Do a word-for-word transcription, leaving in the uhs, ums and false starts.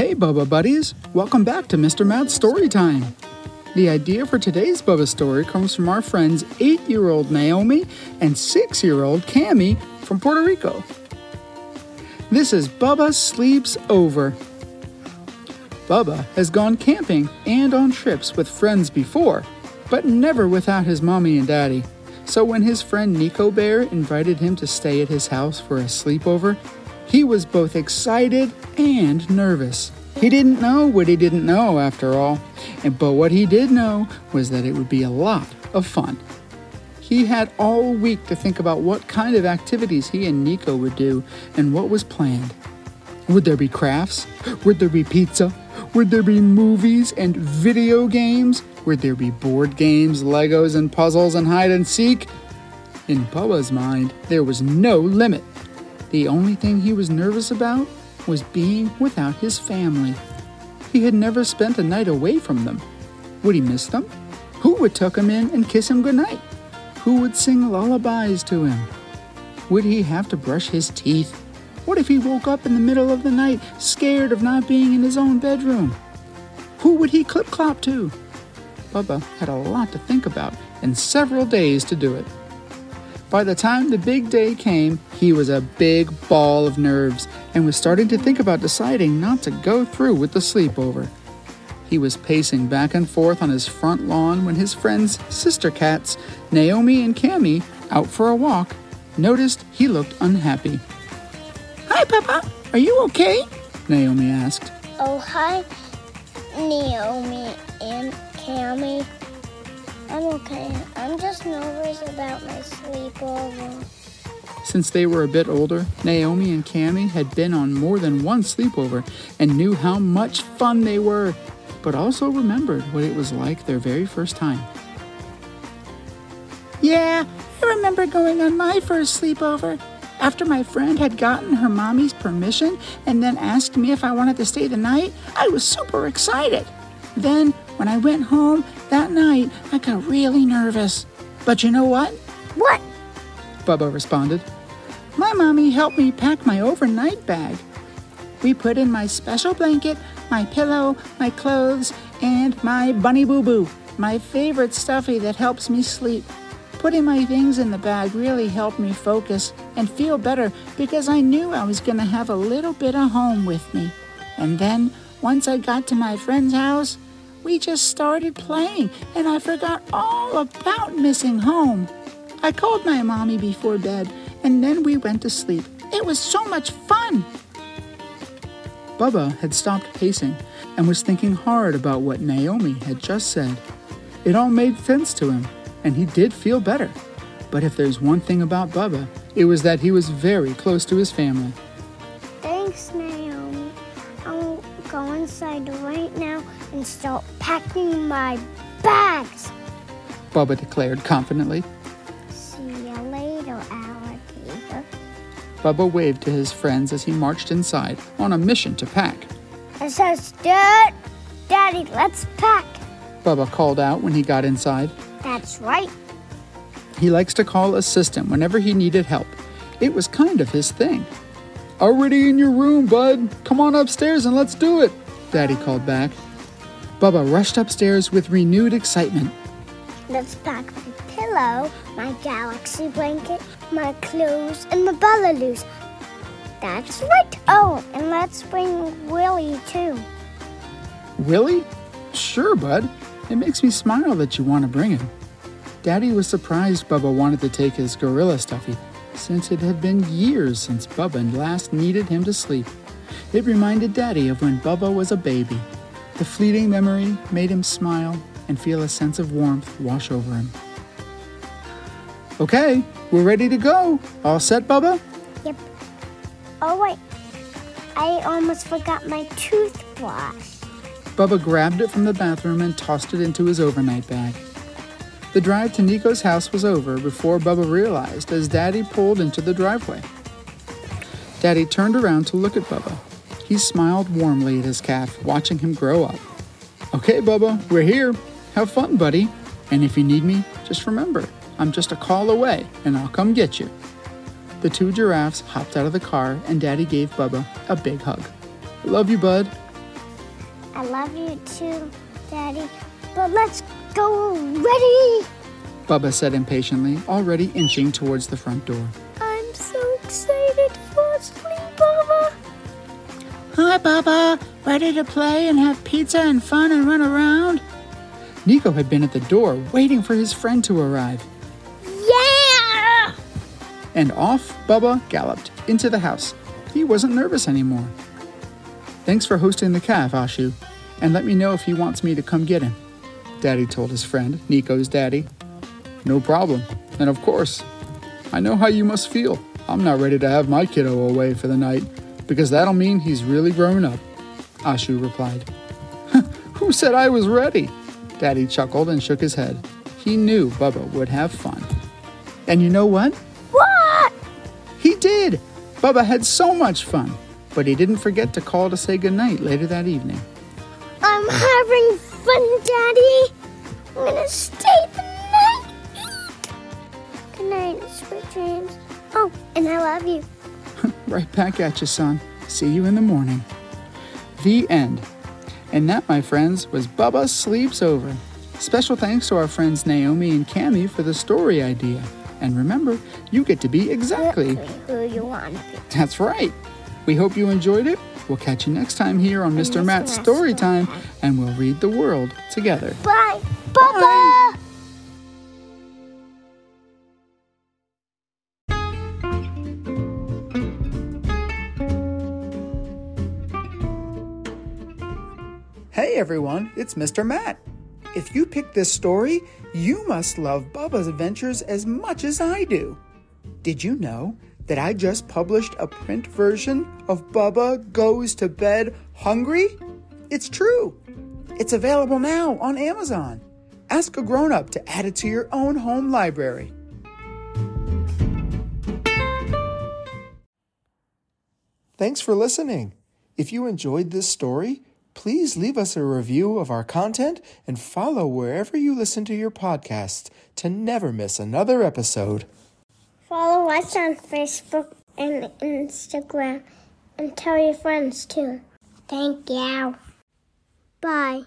Hey Bubba buddies, welcome back to Mister Matt's Storytime. The idea for today's Bubba story comes from our friends eight-year-old Naomi and six-year-old Cammie from Puerto Rico. This is Bubba Sleeps Over. Bubba has gone camping and on trips with friends before, but never without his mommy and daddy. So when his friend Nico Bear invited him to stay at his house for a sleepover, he was both excited and nervous. He didn't know what he didn't know, after all. And, but what he did know was that it would be a lot of fun. He had all week to think about what kind of activities he and Nico would do and what was planned. Would there be crafts? Would there be pizza? Would there be movies and video games? Would there be board games, Legos and puzzles and hide and seek? In Bubba's mind, there was no limit. The only thing he was nervous about was being without his family. He had never spent a night away from them. Would he miss them? Who would tuck him in and kiss him goodnight? Who would sing lullabies to him? Would he have to brush his teeth? What if he woke up in the middle of the night, scared of not being in his own bedroom? Who would he clip-clop to? Bubba had a lot to think about and several days to do it. By the time the big day came, he was a big ball of nerves and was starting to think about deciding not to go through with the sleepover. He was pacing back and forth on his front lawn when his friends' sister cats, Naomi and Cammie, out for a walk, noticed he looked unhappy. "Hi, Papa. Are you okay?" Naomi asked. "Oh, hi, Naomi and Cammie. I'm okay. I'm just nervous about my sleepover." Since they were a bit older, Naomi and Cammie had been on more than one sleepover and knew how much fun they were, but also remembered what it was like their very first time. "Yeah, I remember going on my first sleepover. After my friend had gotten her mommy's permission and then asked me if I wanted to stay the night, I was super excited. Then, when I went home that night, I got really nervous. But you know what?" "What?" Bubba responded. "My mommy helped me pack my overnight bag. We put in my special blanket, my pillow, my clothes, and my bunny boo-boo, my favorite stuffy that helps me sleep. Putting my things in the bag really helped me focus and feel better because I knew I was going to have a little bit of home with me. And then, once I got to my friend's house, we just started playing and I forgot all about missing home. I called my mommy before bed, and then we went to sleep. It was so much fun." Bubba had stopped pacing and was thinking hard about what Naomi had just said. It all made sense to him, and he did feel better. But if there's one thing about Bubba, it was that he was very close to his family. "Thanks, Naomi. I'll go inside right now and start packing my bags," Bubba declared confidently. Bubba waved to his friends as he marched inside on a mission to pack. "It says, Dad, Daddy, let's pack," Bubba called out when he got inside. "That's right." He likes to call assistant whenever he needed help. It was kind of his thing. "Already in your room, bud. Come on upstairs and let's do it," Daddy called back. Bubba rushed upstairs with renewed excitement. "Let's pack my pillow, my galaxy blanket, my clothes, and my Bella Loose. That's right. Oh, and let's bring Willie, too." "Willie? Sure, bud. It makes me smile that you want to bring him." Daddy was surprised Bubba wanted to take his gorilla stuffy, since it had been years since Bubba last needed him to sleep. It reminded Daddy of when Bubba was a baby. The fleeting memory made him smile and feel a sense of warmth wash over him. "Okay, we're ready to go. All set, Bubba?" "Yep. Oh, wait. I almost forgot my toothbrush." Bubba grabbed it from the bathroom and tossed it into his overnight bag. The drive to Nico's house was over before Bubba realized as Daddy pulled into the driveway. Daddy turned around to look at Bubba. He smiled warmly at his calf, watching him grow up. "Okay, Bubba, we're here. Have fun, buddy. And if you need me, just remember, I'm just a call away, and I'll come get you." The two giraffes hopped out of the car, and Daddy gave Bubba a big hug. "Love you, bud." I love you too, Daddy. But let's go already, Bubba said impatiently, already inching towards the front door. I'm so excited for sleep, Bubba. Hi, Bubba. Ready to play and have pizza and fun and run around? Nico had been at the door waiting for his friend to arrive. Yeah! And off Bubba galloped into the house. He wasn't nervous anymore. Thanks for hosting the calf, Ashu, and let me know if he wants me to come get him, Daddy told his friend, Nico's daddy. No problem. And of course, I know how you must feel. I'm not ready to have my kiddo away for the night, because that'll mean he's really grown up, Ashu replied. Who said I was ready? Daddy chuckled and shook his head. He knew Bubba would have fun. And you know what? What? He did! Bubba had so much fun, but he didn't forget to call to say goodnight later that evening. I'm having fun, Daddy. I'm gonna stay the night. Good night, sweet dreams. Oh, and I love you. Right back at you, son. See you in the morning. The end. And that, my friends, was Bubba Sleeps Over. Special thanks to our friends Naomi and Cammie for the story idea. And remember, you get to be exactly who you want to be. That's right. We hope you enjoyed it. We'll catch you next time here on Mister Matt's Story Time, and we'll read the world together. Bye, Bubba! Hey everyone, it's Mister Matt. If you picked this story, you must love Bubba's Adventures as much as I do. Did you know that I just published a print version of Bubba Goes to Bed Hungry? It's true. It's available now on Amazon. Ask a grown-up to add it to your own home library. Thanks for listening. If you enjoyed this story, please leave us a review of our content and follow wherever you listen to your podcasts to never miss another episode. Follow us on Facebook and Instagram and tell your friends too. Thank you. Bye.